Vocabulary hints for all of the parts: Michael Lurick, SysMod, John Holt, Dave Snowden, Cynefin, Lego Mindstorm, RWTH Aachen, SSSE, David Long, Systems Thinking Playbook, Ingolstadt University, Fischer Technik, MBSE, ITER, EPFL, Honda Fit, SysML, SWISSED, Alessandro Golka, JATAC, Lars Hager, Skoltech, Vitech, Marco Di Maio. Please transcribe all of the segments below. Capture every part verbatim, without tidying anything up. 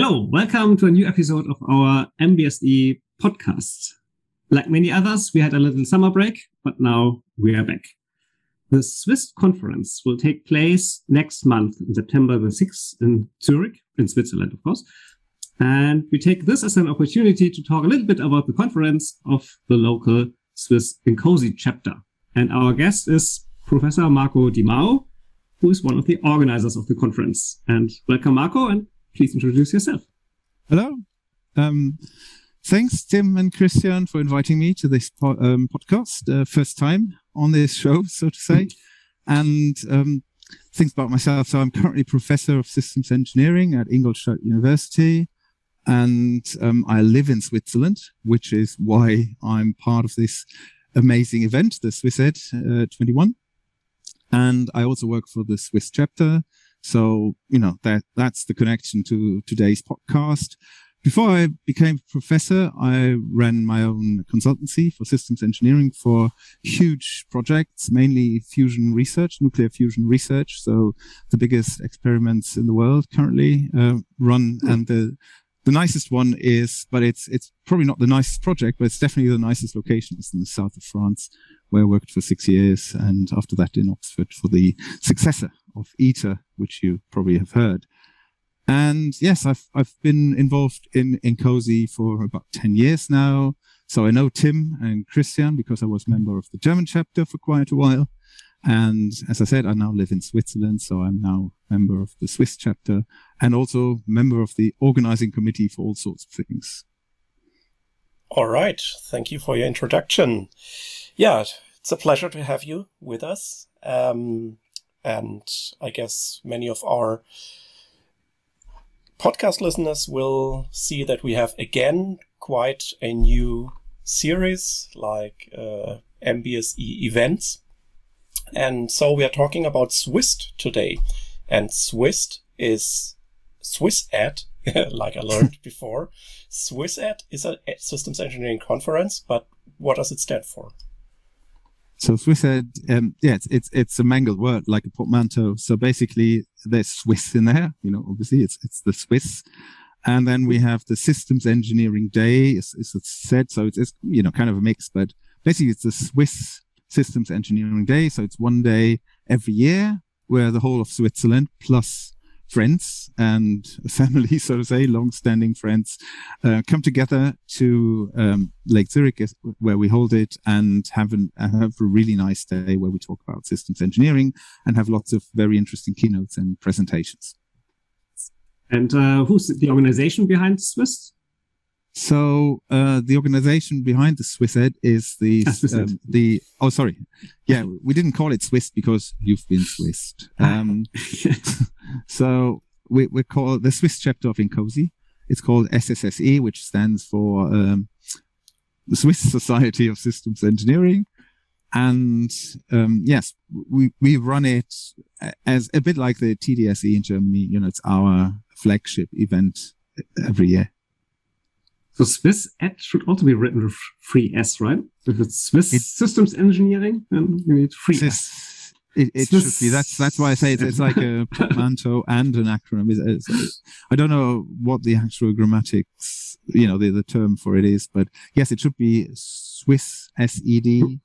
Hello, welcome to a new episode of our M B S E podcast. Like many others, we had a little summer break, but now we are back. The SWISSED conference will take place next month, September the sixth, in Zurich, in Switzerland, of course. And we take this as an opportunity to talk a little bit about the conference of the local Swiss INCOSE chapter. And our guest is Professor Marco Di Maio, who is one of the organizers of the conference. And welcome, Marco, and please introduce yourself. Hello. Um, thanks, Tim and Christian, for inviting me to this po- um, podcast, uh, first time on this show, so to say. And um, things about myself. So I'm currently Professor of Systems Engineering at Ingolstadt University. And um, I live in Switzerland, which is why I'm part of this amazing event, the SWISSED uh, twenty-one. And I also work for the Swiss chapter. So, you know, that that's the connection to today's podcast. Before I became a professor, I ran my own consultancy for systems engineering for huge projects, mainly fusion research, nuclear fusion research. So the biggest experiments in the world currently uh, run. And the the nicest one is, but it's it's probably not the nicest project, but it's definitely the nicest location. It's in the south of France, where I worked for six years, and after that in Oxford for the successor of ITER, which you probably have heard. And yes, I've I've been involved in INCOSE for about ten years now. So I know Tim and Christian because I was a member of the German chapter for quite a while. And as I said, I now live in Switzerland, so I'm now a member of the Swiss chapter and also member of the organizing committee for all sorts of things. All right. Thank you for your introduction. Yeah, it's a pleasure to have you with us. Um, and I guess many of our podcast listeners will see that we have, again, quite a new series like uh, M B S E events. And so we are talking about SWISSED today. And SWISSED is SWISSED, like I learned before. SWISSED is a systems engineering conference, but what does it stand for? So SWISSED, um, yeah, it's, it's it's a mangled word, like a portmanteau. So basically, there's Swiss in there, you know, obviously, it's it's the Swiss. And then we have the Systems Engineering Day, is it's said, so it's, it's, you know, kind of a mix, but basically it's the Swiss Systems Engineering Day. So it's one day every year where the whole of Switzerland plus friends and family, so to say, long-standing friends, uh, come together to um, Lake Zurich, where we hold it, and have, an, have a really nice day where we talk about systems engineering and have lots of very interesting keynotes and presentations. And uh, who's the organization behind SWISSED? So uh, the organization behind the SWISSED is the ah, SwissEd. Um, the oh sorry yeah we didn't call it Swiss because you've been Swissed. Um, so we we call the Swiss chapter of INCOSE. It's called S S S E, which stands for um, the Swiss Society of Systems Engineering. And um, yes, we we run it as a bit like the T D S E in Germany. You know, it's our flagship event every year. So SWISSED should also be written with free S, right? If it's Swiss it's, systems engineering, then you need free S. It, it should be. That's that's why I say it's, it's like a portmanteau and an acronym. It's, it's, I don't know what the actual grammatics, you know, the, the term for it is, but yes, it should be Swiss S E D.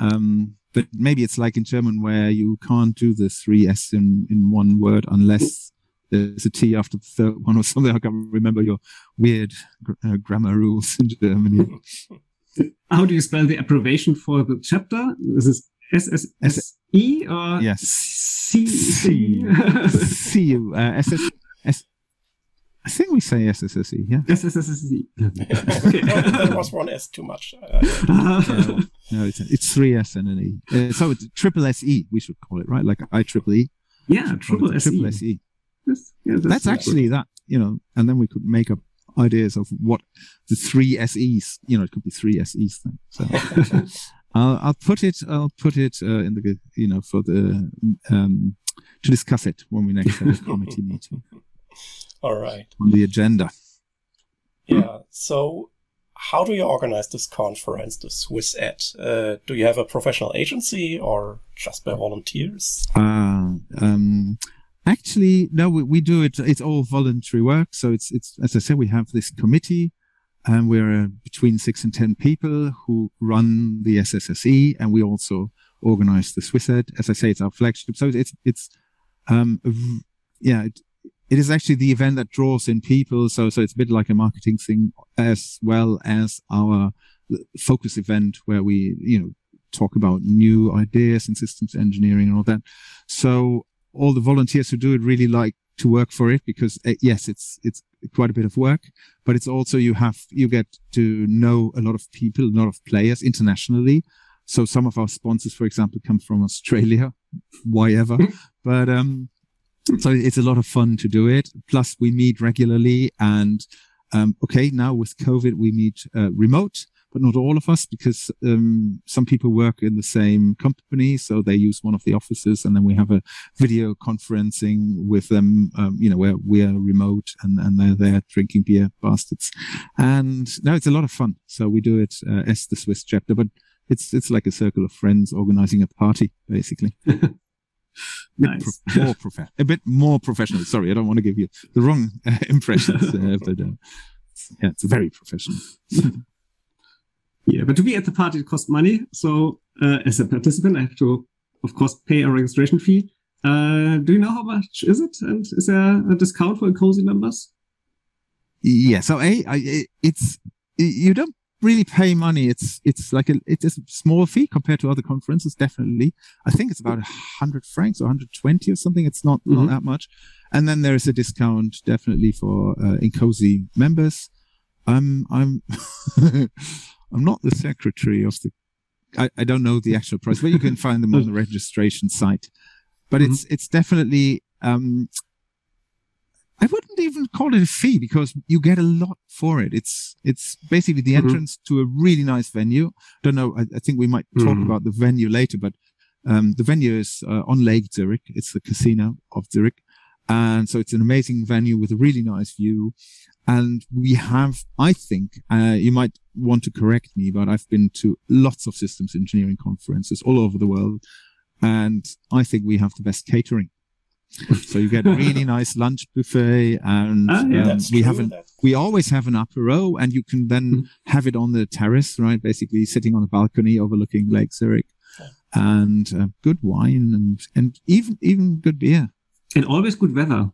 Um, but maybe it's like in German where you can't do the three S in, in one word unless there's a T after the third one or something. I can't remember your weird gr- uh, grammar rules in Germany. How do you spell the abbreviation for the chapter? Is this S S S E or yes. C? C. C. Uh, S S S E. S- I think we say S S S E, yeah. S S S E. There was one S too much. No, it's three S and an E. So it's triple S E, we should call it, right? Like I triple E. Yeah, triple S E. That's, yeah, that's, that's actually that, you know, and then we could make up ideas of what the three S Es, you know, it could be three S Es then. So I'll, I'll put it, I'll put it uh, in the, you know, for the, um, to discuss it when we next have a committee meeting. All right. On the agenda. Yeah. So how do you organize this conference, the SWISSED? Uh, do you have a professional agency or just by volunteers? Uh, um, Actually, no, we, we do it. It's all voluntary work. So it's, it's, as I said, we have this committee and we're uh, between six and ten people who run the S S S E, and we also organize the SWISSED. As I say, it's our flagship. So it's, it's, um, yeah, it, it is actually the event that draws in people. So, so it's a bit like a marketing thing, as well as our focus event where we, you know, talk about new ideas and systems engineering and all that. So all the volunteers who do it really like to work for it, because uh, yes, it's, it's quite a bit of work, but it's also, you have, you get to know a lot of people, a lot of players internationally. So some of our sponsors, for example, come from Australia, why ever, but, um, so it's a lot of fun to do it. Plus we meet regularly, and, um, okay, now with COVID, we meet uh, remote, but not all of us, because um, some people work in the same company, so they use one of the offices, and then we have a video conferencing with them, um, you know, where we are remote, and, and they're there drinking beer, bastards. And no, it's a lot of fun. So we do it uh, as the Swiss chapter, but it's it's like a circle of friends organizing a party, basically. Nice. Pro- more prof- a bit more professional. Sorry, I don't want to give you the wrong uh, impressions. Uh, but, uh, yeah, it's very professional. Yeah, but to be at the party, it costs money. So uh, as a participant, I have to, of course, pay a registration fee. Uh, do you know how much is it? And is there a discount for INCOSE members? Yeah, so a, I, it's you don't really pay money. It's it's like a it's a small fee compared to other conferences. Definitely, I think it's about a hundred francs or hundred twenty or something. It's not mm-hmm. not that much. And then there is a discount definitely for uh, INCOSE members. Um, I'm. I'm not the secretary of the, I, I don't know the actual price, but you can find them on the registration site. But mm-hmm. it's, it's definitely, um, I wouldn't even call it a fee, because you get a lot for it. It's, it's basically the entrance mm-hmm. to a really nice venue. Don't know. I, I think we might talk mm-hmm. about the venue later, but, um, the venue is uh, on Lake Zurich. It's the casino of Zurich. And so it's an amazing venue with a really nice view. And we have, I think, uh, you might want to correct me, but I've been to lots of systems engineering conferences all over the world. And I think we have the best catering. So you get a really nice lunch buffet, and ah, yeah, um, that's we true, have an, that. we always have an apéro, and you can then mm-hmm. have it on the terrace, right? Basically sitting on a balcony overlooking Lake Zurich, and uh, good wine and, and even, even good beer. And always good weather.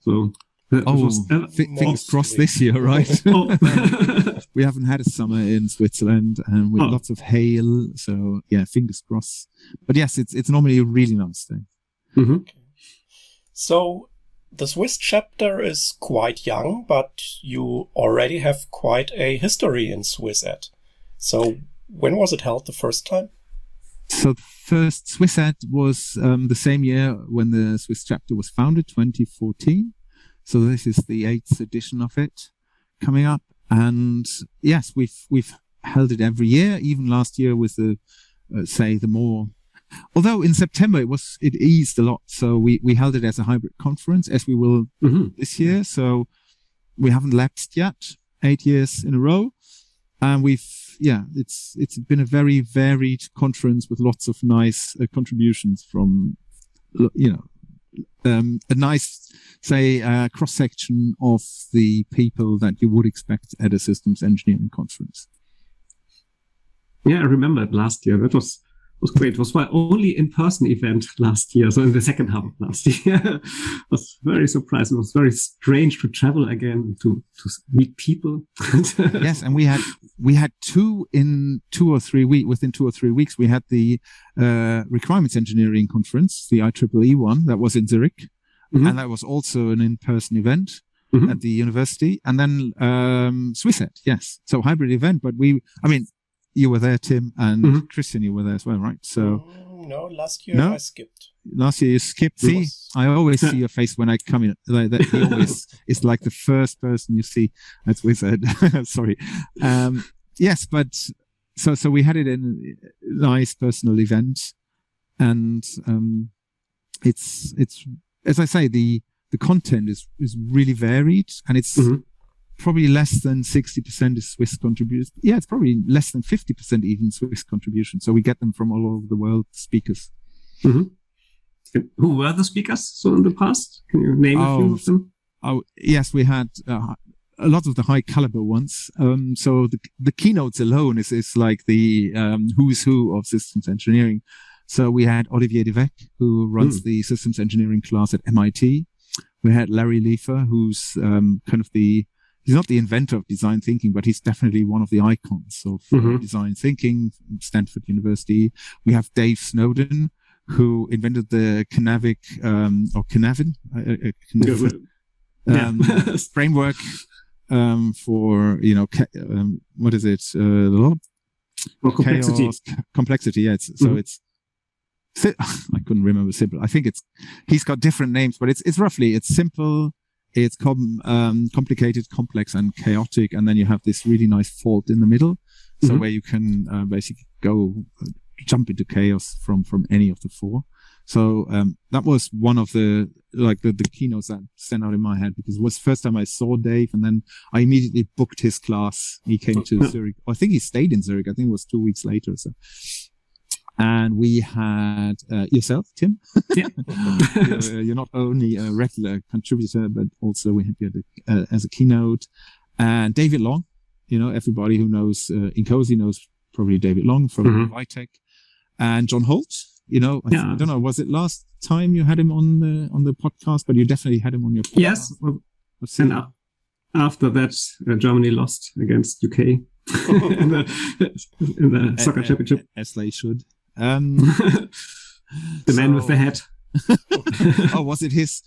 So. Uh, oh, was, uh, th- fingers crossed this year, right? Oh. We haven't had a summer in Switzerland, and with oh. lots of hail. So yeah, fingers crossed. But yes, it's it's normally a really nice thing. Mm-hmm. Okay. So the Swiss chapter is quite young, but you already have quite a history in SwissEd. So when was it held the first time? So the first SwissEd was um, the same year when the Swiss chapter was founded, twenty fourteen. So this is the eighth edition of it coming up. And yes, we've, we've held it every year, even last year with the, uh, say the more, although in September it was, it eased a lot. So we, we held it as a hybrid conference, as we will mm-hmm. this year. So we haven't lapsed yet, eight years in a row. And we've, yeah, it's, it's been a very varied conference with lots of nice uh, contributions from, you know, Um, a nice, say, uh, cross-section of the people that you would expect at a systems engineering conference. Yeah, I remember it last year. That was was great. It was my only in-person event last year, so in the second half of last year. I was very surprised. It was very strange to travel again, to, to meet people. Yes, and we had we had two in two or three weeks. Within two or three weeks, we had the uh, requirements engineering conference, the I triple E one, that was in Zurich, mm-hmm. and that was also an in-person event mm-hmm. at the university. And then um, SwissEd, yes, so hybrid event. But we, I mean. You were there, Tim, and mm-hmm. Christian, you were there as well, right? So mm, no, last year no? I skipped. Last year you skipped. See, was... I always see your face when I come in. Like that, he always is like the first person you see. That's wizard. Sorry. Um, yes, but so so we had it in a nice personal event, and um, it's it's as I say, the the content is is really varied, and it's. Mm-hmm. Probably less than sixty percent is Swiss contribution. Yeah, it's probably less than fifty percent even Swiss contribution. So we get them from all over the world, speakers. Mm-hmm. Who were the speakers so in the past? Can you name oh, a few of them? Oh, yes, we had uh, a lot of the high caliber ones. Um, so the, the keynotes alone is, is like the um, who's who of systems engineering. So we had Olivier De Weck, who runs mm. the systems engineering class at M I T. We had Larry Leifer, who's um, kind of the, he's not the inventor of design thinking, but he's definitely one of the icons of mm-hmm. design thinking, Stanford University. We have Dave Snowden, who invented the Cynefin um, or Cynefin, uh, Cynefin um, yeah. framework um, for, you know, ca- um, what is it? Uh, well, complexity. Chaos, c- complexity, yeah. It's, mm-hmm. So it's, I couldn't remember simple. I think it's, he's got different names, but it's, it's roughly, it's simple, it's com- um, complicated, complex, and chaotic. And then you have this really nice fault in the middle. So mm-hmm. where you can uh, basically go, uh, jump into chaos from, from any of the four. So, um, that was one of the, like the, the keynotes that stand out in my head, because it was the first time I saw Dave, and then I immediately booked his class. He came to Zurich. I think he stayed in Zurich. I think it was two weeks later. So. And we had uh, yourself, Tim. Yeah. you're, you're not only a regular contributor, but also we had you uh, as a keynote. And David Long, you know, everybody who knows uh, INCOSE knows probably David Long from mm-hmm. Vitech, and John Holt. You know, I, yeah. th- I don't know, was it last time you had him on the on the podcast? But you definitely had him on your podcast. Yes. Well, and uh, after that, uh, Germany lost against U K in the, in the a- soccer a- championship, as they should. Um, the man so, with the hat. Oh, was it his?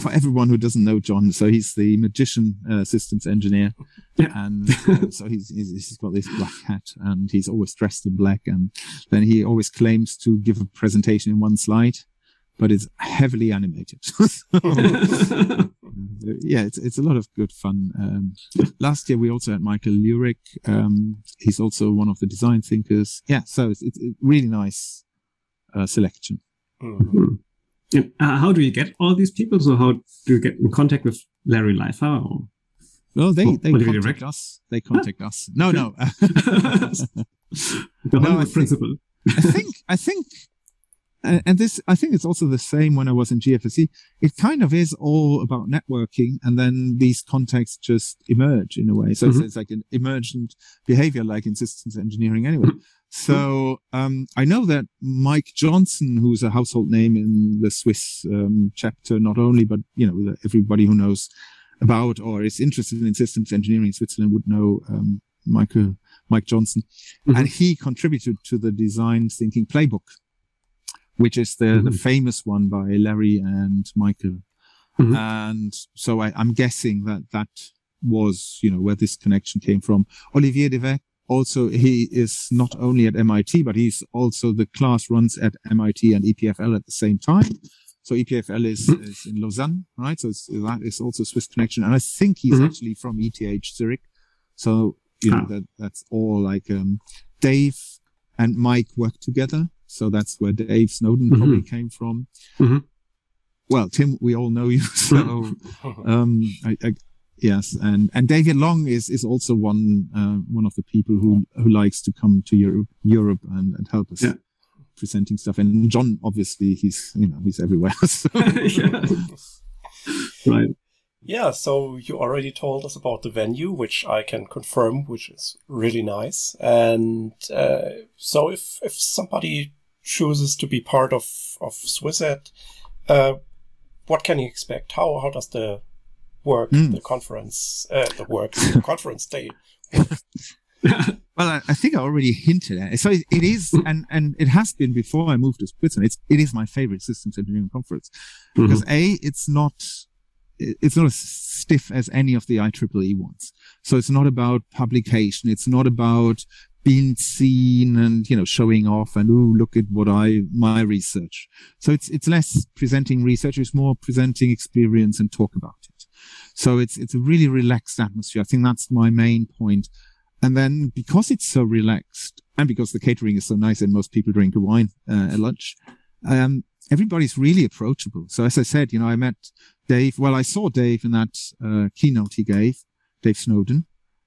For everyone who doesn't know John, so he's the magician uh, systems engineer, yeah. and uh, so he's, he's he's got this black hat, and he's always dressed in black, and then he always claims to give a presentation in one slide, but it's heavily animated. so, yeah, it's it's a lot of good fun. Um, last year we also had Michael Lurick. Um, he's also one of the design thinkers. Yeah, so it's it's a really nice uh, selection. Mm-hmm. And uh, how do you get all these people? So how do you get in contact with Larry Leifer? Or, well, they, or, they contact us. They contact huh? us. No, no. the whole no, I principle. Think, I think, I think, uh, and this, I think it's also the same when I was in G F S E. It kind of is all about networking, and then these contacts just emerge in a way. So mm-hmm. it's, it's like an emergent behavior, like in systems engineering anyway. Mm-hmm. So, um, I know that Mike Johnson, who's a household name in the Swiss, um, chapter, not only, but, you know, everybody who knows about or is interested in systems engineering in Switzerland would know, um, Mike, uh, Mike Johnson. Mm-hmm. And he contributed to the Design Thinking Playbook, which is the, mm-hmm. the famous one by Larry and Michael. Mm-hmm. And so I, I'm guessing that that was, you know, where this connection came from. Olivier De Weck. Also, he is not only at M I T, but he's also the class runs at M I T and E P F L at the same time. So E P F L is, is in Lausanne, right? So it's, that is also Swiss connection. And I think he's mm-hmm. actually from E T H Zurich. So, you know, ah. that, that's all like, um, Dave and Mike work together. So that's where Dave Snowden mm-hmm. probably came from. Mm-hmm. Well, Tim, we all know you. So, um, I, I, Yes, and, and David Long is, is also one uh, one of the people who, who likes to come to Europe Europe and, and help us yeah. presenting stuff. And John, obviously, he's you know he's everywhere. So. yeah. Right. Yeah. So you already told us about the venue, which I can confirm, which is really nice. And uh, so if if somebody chooses to be part of of SWISSED, uh, what can he expect? How how does the work mm. the conference uh, the work the conference day well I, I think I already hinted at it. So it, it is and and it has been before I moved to Switzerland. It's it is my favorite systems engineering conference mm-hmm. because a it's not it's not as stiff as any of the I triple E ones. So it's not about publication, it's not about being seen and, you know, showing off and, ooh, look at what I, my research. So it's, it's less presenting research, it's more presenting experience and talk about it. So it's, it's a really relaxed atmosphere. I think that's my main point. And then because it's so relaxed and because the catering is so nice and most people drink a wine uh, at lunch, um, everybody's really approachable. So as I said, you know, I met Dave. Well, I saw Dave in that uh, keynote he gave, Dave Snowden.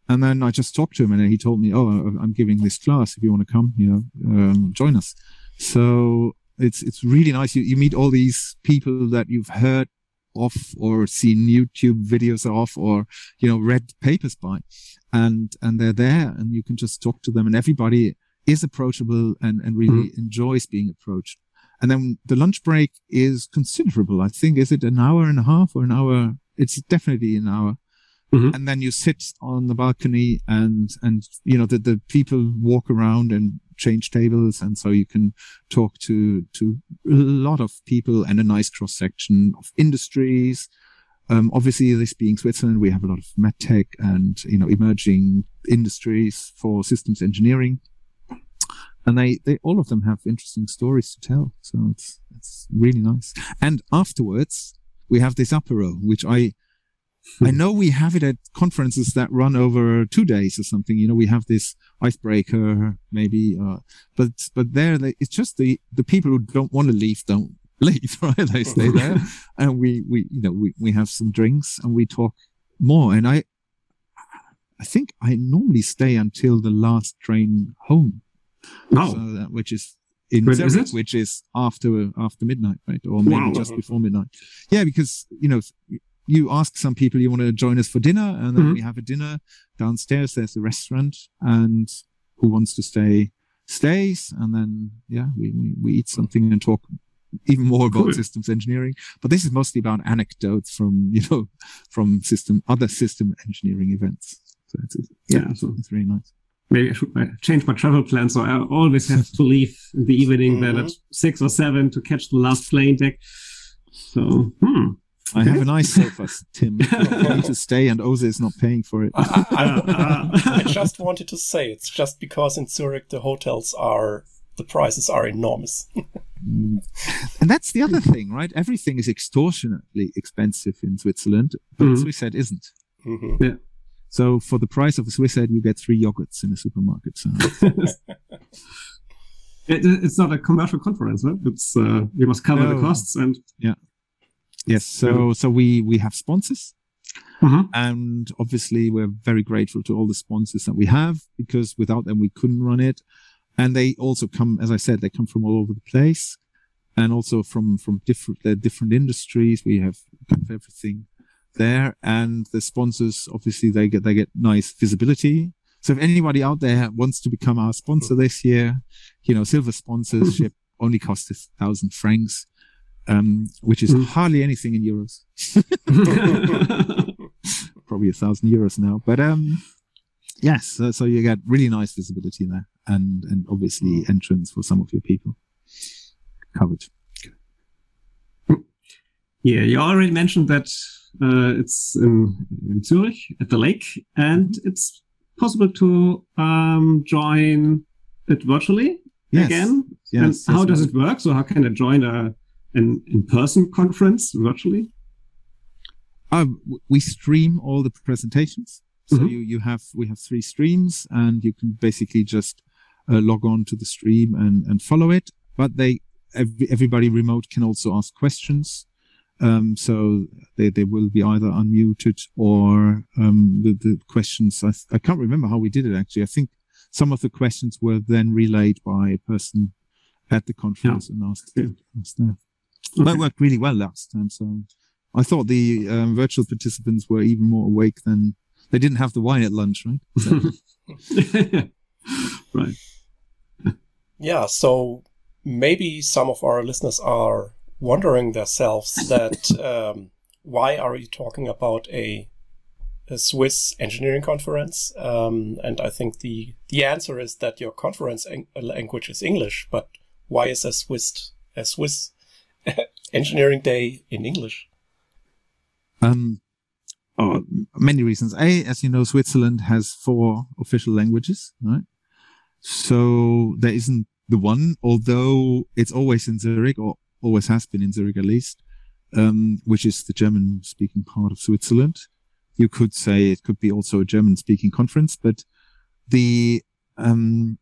And then I just talked to him, and then he told me, "Oh, I'm giving this class. If you want to come, you know, um, join us." So it's it's really nice. You, you meet all these people that you've heard of or seen YouTube videos of, or, you know, read papers by, and and they're there and you can just talk to them, and everybody is approachable and, and really mm-hmm. enjoys being approached. And then the lunch break is considerable. I think, is it an hour and a half or an hour? It's definitely an hour. Mm-hmm. And then you sit on the balcony and, and, you know, the, the people walk around and change tables. And so you can talk to, to a lot of people and a nice cross section of industries. Um, obviously this being Switzerland, we have a lot of medtech and, you know, emerging industries for systems engineering. And they, they, all of them have interesting stories to tell. So it's, it's really nice. And afterwards we have this apéro, which I, I know we have it at conferences that run over two days or something. You know, we have this icebreaker, maybe, uh, but, but there, they, it's just the, the people who don't want to leave don't leave, right? They stay there and we, we, you know, we, we have some drinks and we talk more. And I, I think I normally stay until the last train home. No. So that, which is in Zurich, is which is after, after midnight, right? Or maybe wow. just before midnight. Yeah. Because, you know, you ask some people, you want to join us for dinner? And then mm-hmm. we have a dinner downstairs. There's a restaurant, and who wants to stay stays. And then, yeah, we, we, we eat something and talk even more about cool. systems engineering. But this is mostly about anecdotes from, you know, from system, other system engineering events. So it's, yeah, yeah so it's really nice. Maybe I should change my travel plan. So I always have to leave in the evening mm-hmm. then at six or seven to catch the last plane deck. So, hmm. I okay. have a nice sofa, Tim. I need to stay, and Ose is not paying for it. I, I, I, I just wanted to say, it's just because in Zurich the hotels are, the prices are enormous. And that's the other thing, right? Everything is extortionately expensive in Switzerland, but mm-hmm. SwissEd isn't. Mm-hmm. Yeah. So for the price of a SwissEd, you get three yogurts in a supermarket. So. it, it's not a commercial conference, right? It's uh, you must cover no. the costs and yeah. Yes, so so we we have sponsors, uh-huh. and obviously we're very grateful to all the sponsors that we have, because without them we couldn't run it. And they also come, as I said, they come from all over the place, and also from from different uh, different industries. We have everything there, and the sponsors obviously they get they get nice visibility. So if anybody out there wants to become our sponsor this year, you know, silver sponsorship only costs a thousand francs. Um, which is mm. hardly anything in euros. Probably a thousand euros now. But um, yes, so, so you get really nice visibility there, and, and obviously entrance for some of your people covered. Yeah, you already mentioned that uh, it's in, in Zurich at the lake, and it's possible to um, join it virtually yes. again. Yes, and yes, how does right. it work? So how can I join a an in-person conference virtually? Um, we stream all the presentations. So mm-hmm. you, you have, we have three streams, and you can basically just uh, log on to the stream and, and follow it. But they, every, everybody remote can also ask questions. Um, so they, they will be either unmuted or, um, the, the questions. I, I can't remember how we did it actually. I think some of the questions were then relayed by a person at the conference yeah. and asked yeah. them. Okay. That worked really well last time. So I thought the um, virtual participants were even more awake than they didn't have the wine at lunch, right? So. Right. Yeah. So maybe some of our listeners are wondering themselves that um, why are you talking about a, a Swiss engineering conference? Um, and I think the, the answer is that your conference en- language is English, but why is a Swiss, a Swiss engineering day in English? Um, oh, many reasons. A, as you know, Switzerland has four official languages, right? So there isn't the one, although it's always in Zurich, or always has been in Zurich at least, um, which is the German-speaking part of Switzerland. You could say it could be also a German-speaking conference, but the... Um,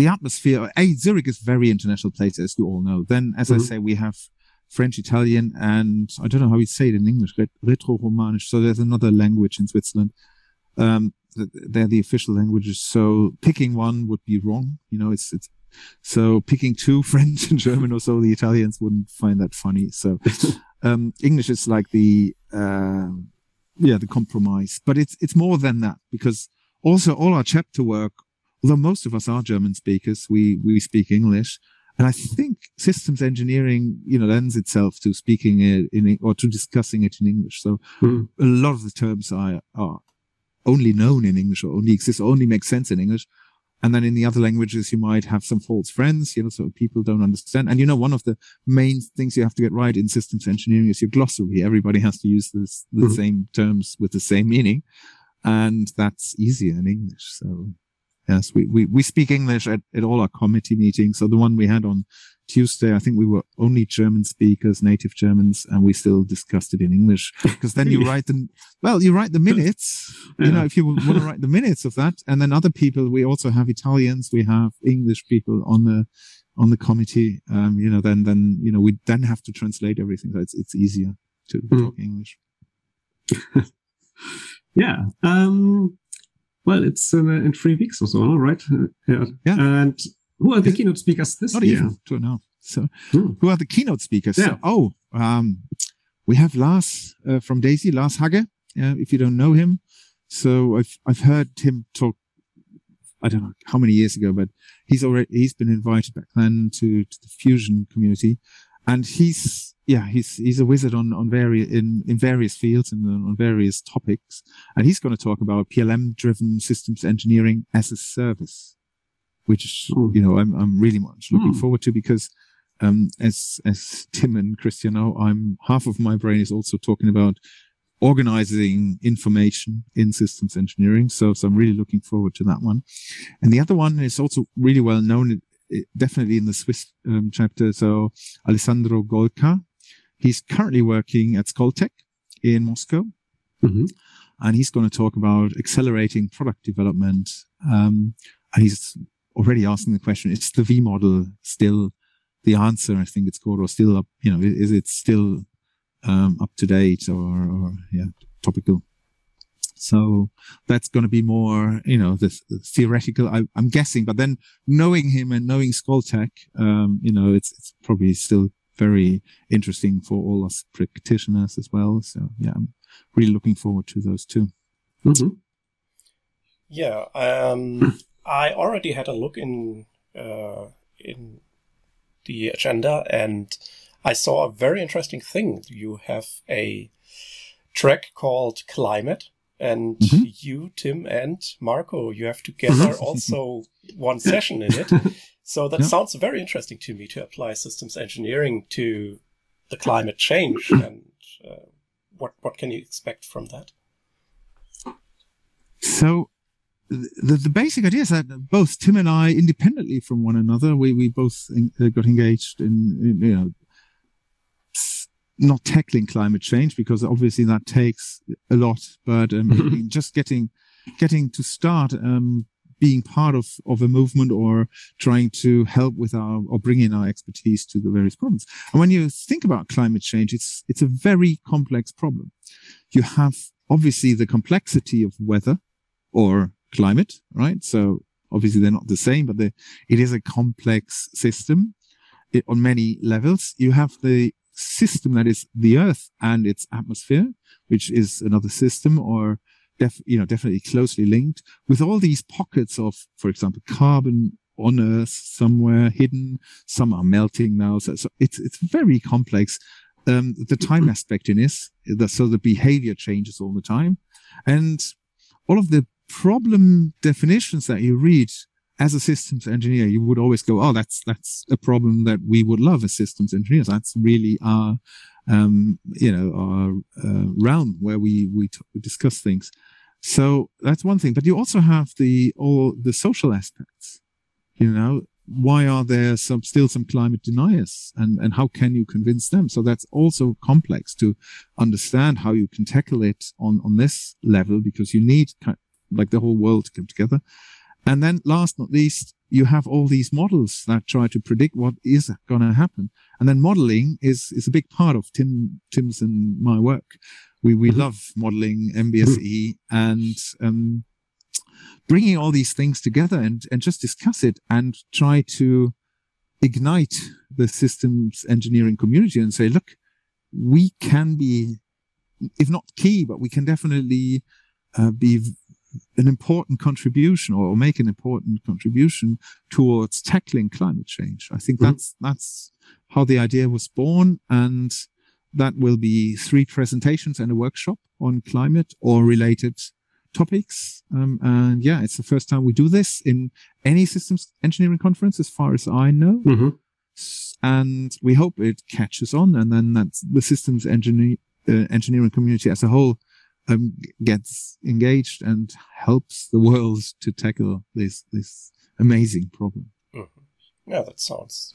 The atmosphere, A, Zurich is a very international place, as you all know. Then, as mm-hmm. I say, we have French, Italian, and I don't know how you say it in English, Retro-Romanisch. So there's another language in Switzerland. Um, they're the official languages. So picking one would be wrong. You know, it's, it's So picking two, French and German or so, the Italians wouldn't find that funny. So um, English is like the, uh, yeah, the compromise. But it's it's more than that, because also all our chapter work, although most of us are German speakers, we we speak English. And I think systems engineering, you know, lends itself to speaking it in, or to discussing it in English. So mm. a lot of the terms are, are only known in English, or only exist, or only make sense in English. And then in the other languages, you might have some false friends, you know, so people don't understand. And, you know, one of the main things you have to get right in systems engineering is your glossary. Everybody has to use this, the mm-hmm. same terms with the same meaning. And that's easier in English. So, yes, we, we, we speak English at, at all our committee meetings. So the one we had on Tuesday, I think we were only German speakers, native Germans, and we still discussed it in English. Because then you write the, well, you write the minutes, you yeah. know, if you want to write the minutes of that. And then other people, we also have Italians, we have English people on the, on the committee. Um, you know, then, then, you know, we then have to translate everything. So it's, it's easier to mm. talk English. yeah. Um, well, it's in, in three weeks or so, right? Yeah. yeah. And, Who are the keynote speakers this Not year? Even, don't know. So, hmm. who are the keynote speakers? Yeah. So, oh, um, we have Lars uh, from Daisy, Lars Hager, uh, if you don't know him. So I've I've heard him talk, I don't know how many years ago, but he's already he's been invited back then to, to the fusion community, and he's yeah he's he's a wizard on on various in in various fields and on various topics, and he's going to talk about P L M-driven systems engineering as a service. Which, you know, I'm, I'm really much looking mm. forward to, because, um, as, as Tim and Christian know, I'm half of my brain is also talking about organizing information in systems engineering. So, so I'm really looking forward to that one. And the other one is also really well known, it, it, definitely in the Swiss um, chapter. So Alessandro Golka, he's currently working at Skoltech in Moscow. Mm-hmm. And he's going to talk about accelerating product development. Um, and he's, already asking the question, is the V model still the answer, I think it's called, or still up, you know, is it still um, up to date or, or yeah, topical? So that's going to be more, you know, the, the theoretical, I, I'm guessing, but then knowing him and knowing Skoltech, um, you know, it's, it's probably still very interesting for all us practitioners as well. So yeah, I'm really looking forward to those two. Mm-hmm. Yeah. Um... I already had a look in uh, in the agenda, and I saw a very interesting thing. You have a track called Climate, and mm-hmm. you, Tim, and Marco, you have together also one session in it. So that yeah. sounds very interesting to me, to apply systems engineering to the climate change. And uh, what what can you expect from that? So. The, the basic idea is that both Tim and I, independently from one another, we, we both in, uh, got engaged in, in, you know, not tackling climate change, because obviously that takes a lot, but um, just getting, getting to start, um, being part of, of a movement, or trying to help with our, or bring in our expertise to the various problems. And when you think about climate change, it's, it's a very complex problem. You have obviously the complexity of weather or climate, right? So obviously they're not the same, but they, it is a complex system it, on many levels. You have the system that is the Earth and its atmosphere, which is another system, or def, you know, definitely closely linked with all these pockets of, for example, carbon on Earth somewhere hidden. Some are melting now. So, so it's, it's very complex. Um, the time aspect in is, so the behavior changes all the time, and all of the problem definitions that you read as a systems engineer, you would always go, oh, that's, that's a problem that we would love as systems engineers. That's really our, um, you know, our, uh, realm where we, we t- discuss things. So that's one thing, but you also have the, all the social aspects, you know, why are there some, still some climate deniers, and, and how can you convince them? So that's also complex to understand how you can tackle it on, on this level, because you need kind of, like the whole world to come together. And then last but not least, you have all these models that try to predict what is going to happen. And then modeling is, is a big part of Tim, Tim's and my work. We, we love modeling M B S E, and, um, bringing all these things together and, and just discuss it and try to ignite the systems engineering community and say, look, we can be, if not key, but we can definitely uh, be an important contribution or make an important contribution towards tackling climate change. I think mm-hmm. that's, that's how the idea was born. And that will be three presentations and a workshop on climate or related topics. Um, and yeah, it's the first time we do this in any systems engineering conference, as far as I know. Mm-hmm. And we hope it catches on, and then that's the systems engineer, uh, engineering community as a whole um, gets engaged and helps the world to tackle this this amazing problem. Mm-hmm. Yeah, that sounds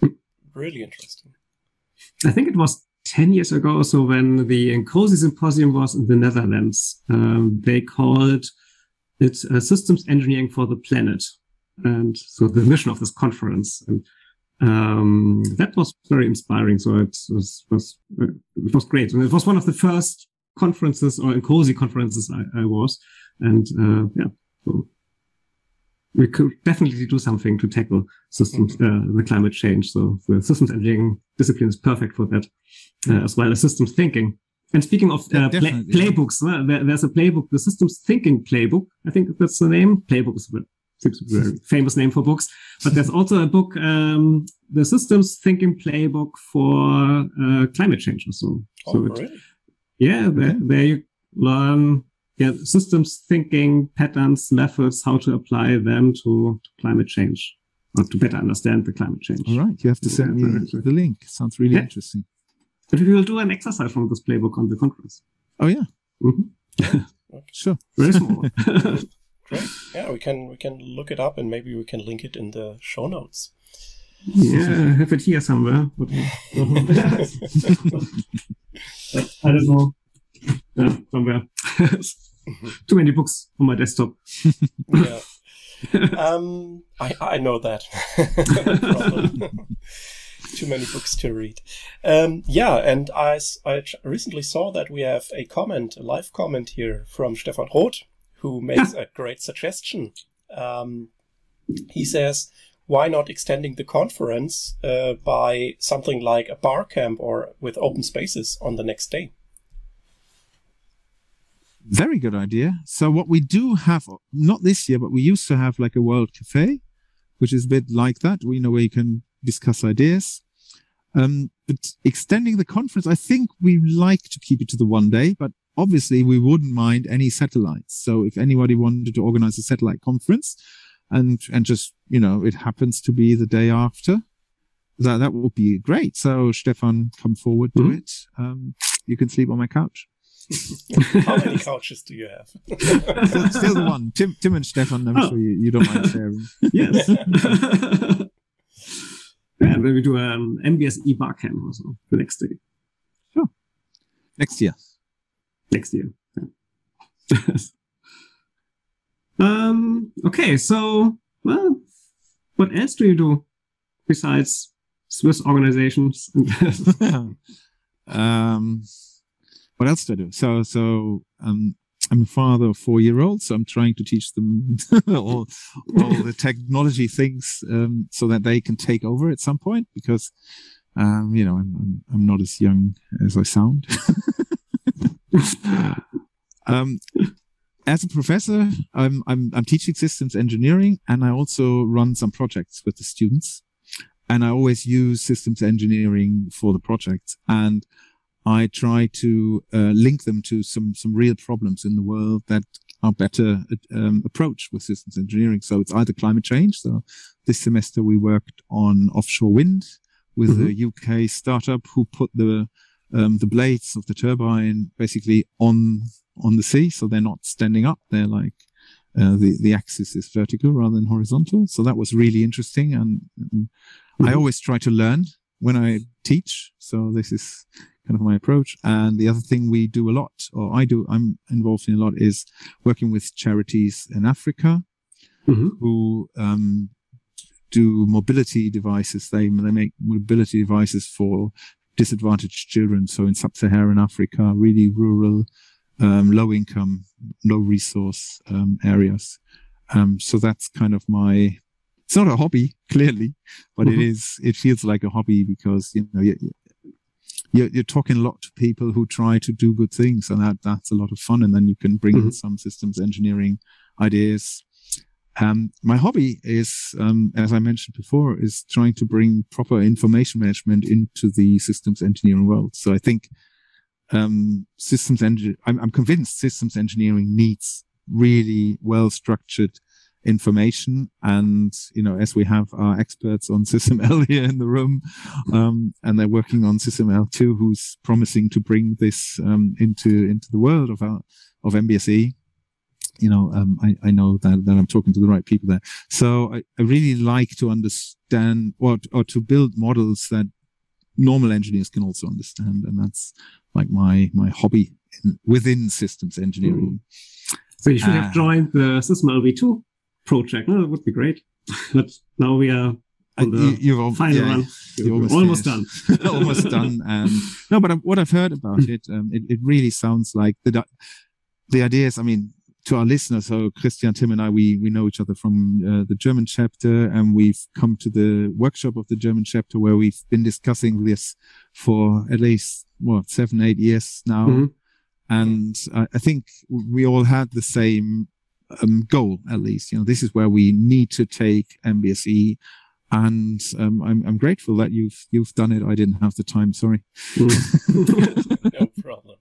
really interesting. I think it was ten years ago or so when the INCOSE symposium was in the Netherlands. Um, they called it uh, Systems Engineering for the Planet. And so the mission of this conference. And um, that was very inspiring. So it was, was, uh, it was great. And it was one of the first conferences or INCOSE conferences I, I was. And uh, yeah, so we could definitely do something to tackle systems, uh, the climate change. So the systems engineering discipline is perfect for that, uh, as well as systems thinking. And speaking of uh, yeah, play- playbooks, uh, there, there's a playbook, the Systems Thinking Playbook. I think that's the name. Playbook is a very famous name for books. But there's also a book, um, the Systems Thinking Playbook for uh, climate change. So, oh, so it, really? Yeah, there, there you learn. Yeah, systems thinking, patterns, methods, how to apply them to, to climate change, or to better understand the climate change. All right, you have to send yeah, me the link. Sounds really yeah. interesting. But we will do an exercise from this playbook on the conference. Oh yeah, mm-hmm. okay. Sure. Very small. Great. Yeah, we can we can look it up and maybe we can link it in the show notes. Yeah, have it here somewhere. I don't know. Yeah, somewhere. Too many books on my desktop. yeah. Um, I, I know that. Too many books to read. Um, yeah, and I, I recently saw that we have a comment, a live comment here from Stefan Roth, who makes yeah. a great suggestion. Um, he says, why not extending the conference uh, by something like a bar camp or with open spaces on the next day? Very good idea. So what we do have, not this year, but we used to have like a World Cafe, which is a bit like that. We know where you can discuss ideas. Um, but extending the conference, I think we like to keep it to the one day, but obviously we wouldn't mind any satellites. So if anybody wanted to organize a satellite conference and, and just, you know, it happens to be the day after, that, that would be great. So Stefan, come forward, do mm-hmm. it. Um, you can sleep on my couch. How many couches do you have? Still, still the one. Tim, Tim and Stefan, I'm oh. sure you, you don't mind sharing. Yes. Yeah, then we do an M B S E bar camp or so the next day. Sure. Next year. Next year. Yeah. um. Okay, so, well, what else do you do besides Swiss organizations? um... What else do I do? So, so, um, I'm a father of four-year-olds, so I'm trying to teach them all, all the technology things, um, so that they can take over at some point because, um, you know, I'm, I'm, I'm not as young as I sound. um, as a professor, I'm, I'm, I'm teaching systems engineering and I also run some projects with the students and I always use systems engineering for the projects and I try to uh, link them to some some real problems in the world that are better um, approached with systems engineering. So it's either climate change. So this semester we worked on offshore wind with mm-hmm. a U K startup who put the um, the blades of the turbine basically on on the sea. So they're not standing up. They're like uh, the the axis is vertical rather than horizontal. So that was really interesting. And, and mm-hmm. I always try to learn when I teach. So this is kind of my approach. And the other thing we do a lot, or I do, I'm involved in a lot, is working with charities in Africa mm-hmm. who um, do mobility devices. They, they make mobility devices for disadvantaged children. So in sub-Saharan Africa, really rural, um, low income, low resource um, areas. Um, so that's kind of my, it's not a hobby, clearly, but mm-hmm. it is, it feels like a hobby because, you know, you, you're, you're talking a lot to people who try to do good things, and that, that's a lot of fun. And then you can bring mm-hmm. in some systems engineering ideas. Um, my hobby is, um, as I mentioned before, is trying to bring proper information management into the systems engineering world. So I think, um, systems engineering, I'm, I'm convinced systems engineering needs really well-structured information. And, you know, as we have our experts on SysML here in the room, um, and they're working on SysML too, who's promising to bring this, um, into, into the world of our, of M B S E. You know, um, I, I know that, that I'm talking to the right people there. So I, I really like to understand or, or to build models that normal engineers can also understand. And that's like my, my hobby in, within systems engineering. So you should uh, have joined the SysML V two project. No, that would be great. But now we are on the you, you're al- final yeah, one. You're you're almost, almost done. almost done. And, no, but what I've heard about it, um, it, it really sounds like the, the idea is, I mean, to our listeners, so Christian, Tim, and I, we we know each other from uh, the German chapter, and we've come to the workshop of the German chapter where we've been discussing this for at least what seven, eight years now, mm-hmm. and I, I think we all had the same um, goal. At least, you know, this is where we need to take M B S E, and um, I'm I'm grateful that you've you've done it. I didn't have the time. Sorry. No problem.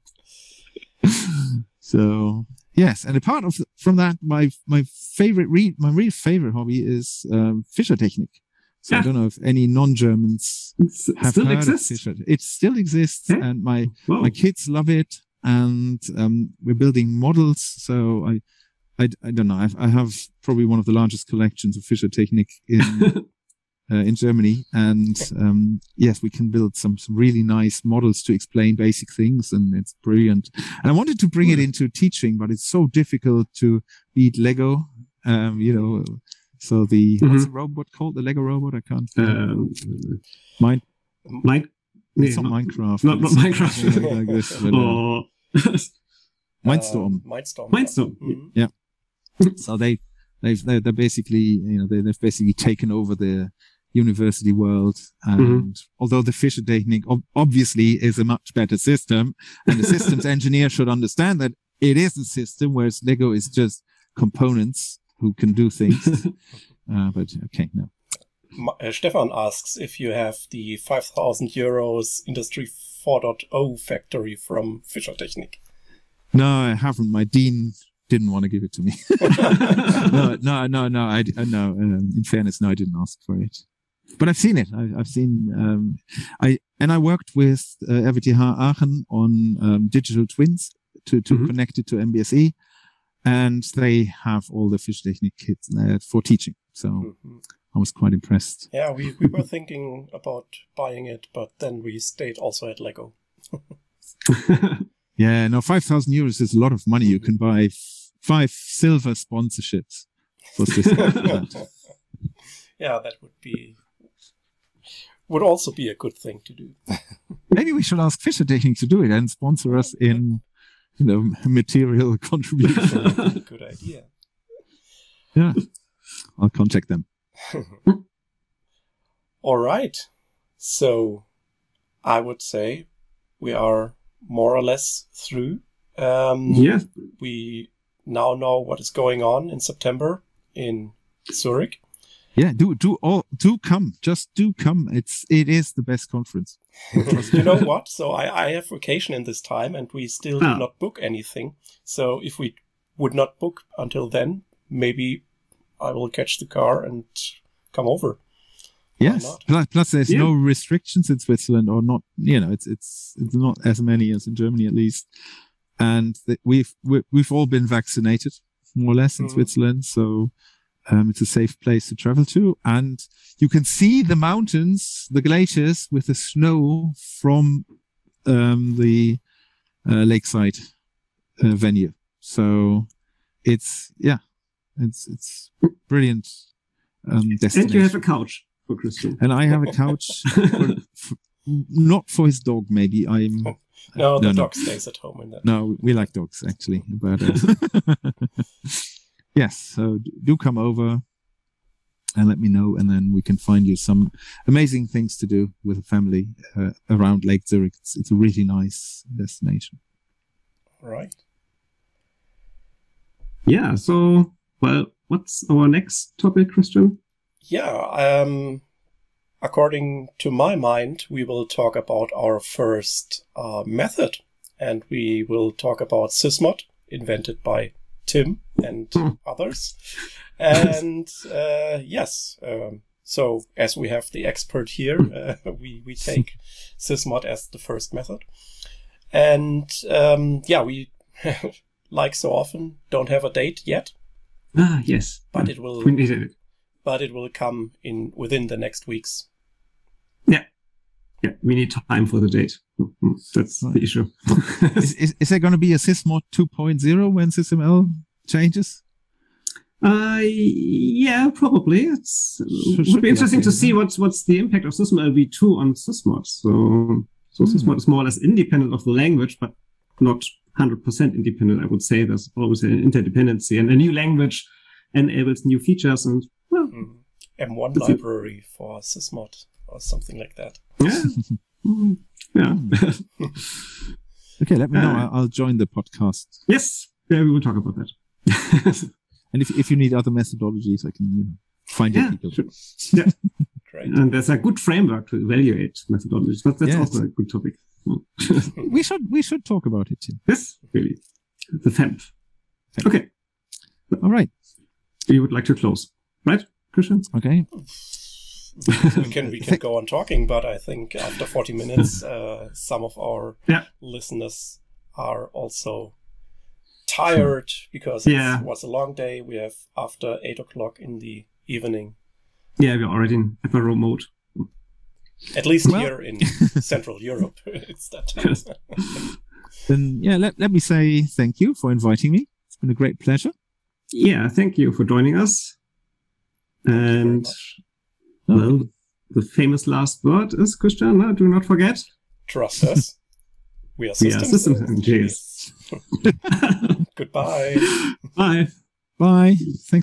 So. Yes, and apart of, from that, my my favorite, re- my real favorite hobby is um, Fischer Technik. So yeah. I don't know if any non-Germans it's, have still heard exists. Of Fischer. It still exists, yeah. and my Whoa. my kids love it. And um, we're building models. So I, I, I don't know. I've, I have probably one of the largest collections of Fischer Technik in uh, in Germany. And um, yes, we can build some some really nice models to explain basic things, and it's brilliant. And I wanted to bring it into teaching, but it's so difficult to beat Lego. Um, you know, so the mm-hmm. what's the robot called? The Lego robot? I can't. Um, Mine. Mine. It's yeah, not, not Minecraft. Not, not Minecraft. Like, like this, but, oh. uh, Mindstorm. Uh, Mindstorm. Mindstorm. Yeah. Mm-hmm. yeah. So they they've they're basically you know they, they've basically taken over the university world, and mm-hmm. although the Fischer Technik ob- obviously is a much better system, and the systems engineer should understand that it is a system, whereas Lego is just components who can do things. uh, but okay, no. Uh, Stefan asks if you have the five thousand euros Industry four point oh factory from Fischer Technik. No, I haven't. My dean didn't want to give it to me. no, no, no, no. I no. Um, in fairness, no, I didn't ask for it. But I've seen it. I, I've seen, um, I, and I worked with uh, R W T H Aachen on um, digital twins to, to mm-hmm. connect it to M B S E. And they have all the Fischer Technik kits there for teaching. So mm-hmm. I was quite impressed. Yeah, we, we were thinking about buying it, but then we stayed also at Lego. Yeah, no, five thousand euros is a lot of money. You can buy f- five silver sponsorships for that. Yeah, that would be. Would also be a good thing to do. Maybe we should ask Fischer Technik to do it and sponsor us in, you know, material contribution. Good idea. Yeah, I'll contact them. All right. So, I would say we are more or less through. Um, yeah. We now know what is going on in September in Zurich. Yeah, do do all do come, just do come. It's it is the best conference. You know what? So I, I have vacation in this time, and we still ah. did not book anything. So if we would not book until then, maybe I will catch the car and come over. Yes. Plus, plus there's yeah. no restrictions in Switzerland, or not. You know, it's it's it's not as many as in Germany, at least. And the, we've we've all been vaccinated more or less in mm-hmm. Switzerland, so. Um, it's a safe place to travel to, and you can see the mountains, the glaciers with the snow from um, the uh, lakeside uh, venue. So it's yeah, it's it's brilliant. Um, destination. And you have a couch for Christian. And I have a couch, for, for, not for his dog. Maybe I'm. Oh. No, uh, the no, dog no. stays at home. In that no, we like dogs actually, but. Uh, yes, so do come over and let me know, and then we can find you some amazing things to do with a family uh, around Lake Zurich. It's, it's a really nice destination. All right. Yeah, so, well, what's our next topic, Christian? Yeah, um, according to my mind, we will talk about our first uh, method, and we will talk about SysMod, invented by Tim and others. And uh, yes, um, so as we have the expert here, uh, we, we take SysMod as the first method. And um, yeah, we... like so often, don't have a date yet. Ah, yes. But it will. We needed it. But it will come in within the next weeks. Yeah, yeah. We need time for the date. That's right. The issue. is, is, is there going to be a SysMod two point oh when SysML changes? Uh, yeah, probably. It's, it would be interesting to see what's what's the impact of SysML v two on SysMod. So, so mm. SysMod is more or less independent of the language, but not one hundred percent independent, I would say. There's always an interdependency, and a new language enables new features. And well, mm. M one library it. for SysMod or something like that. Yeah. mm. Yeah. Okay, let me know. Uh, I'll join the podcast. Yes. Yeah, we will talk about that. And if if you need other methodologies, I can you know, find yeah, people. Sure. Yeah. Great. And there's a good framework to evaluate methodologies, but that's yes. also a good topic. we should we should talk about it too. Yes, really. The F E M P. Okay. All right. You would like to close, right, Christian? Okay. We can we can go on talking, but I think after forty minutes, uh, some of our yeah. listeners are also tired because yeah. it was a long day. We have after eight o'clock in the evening. Yeah, we're already in apéro mode. At least well, here in Central Europe, it's that time. Then, yeah, let, let me say thank you for inviting me. It's been a great pleasure. Yeah, thank you for joining us. And well, the famous last word is, Christian, no, do not forget. Trust us. We are systems. We are systems engineers. Goodbye. Bye. Bye. Thanks.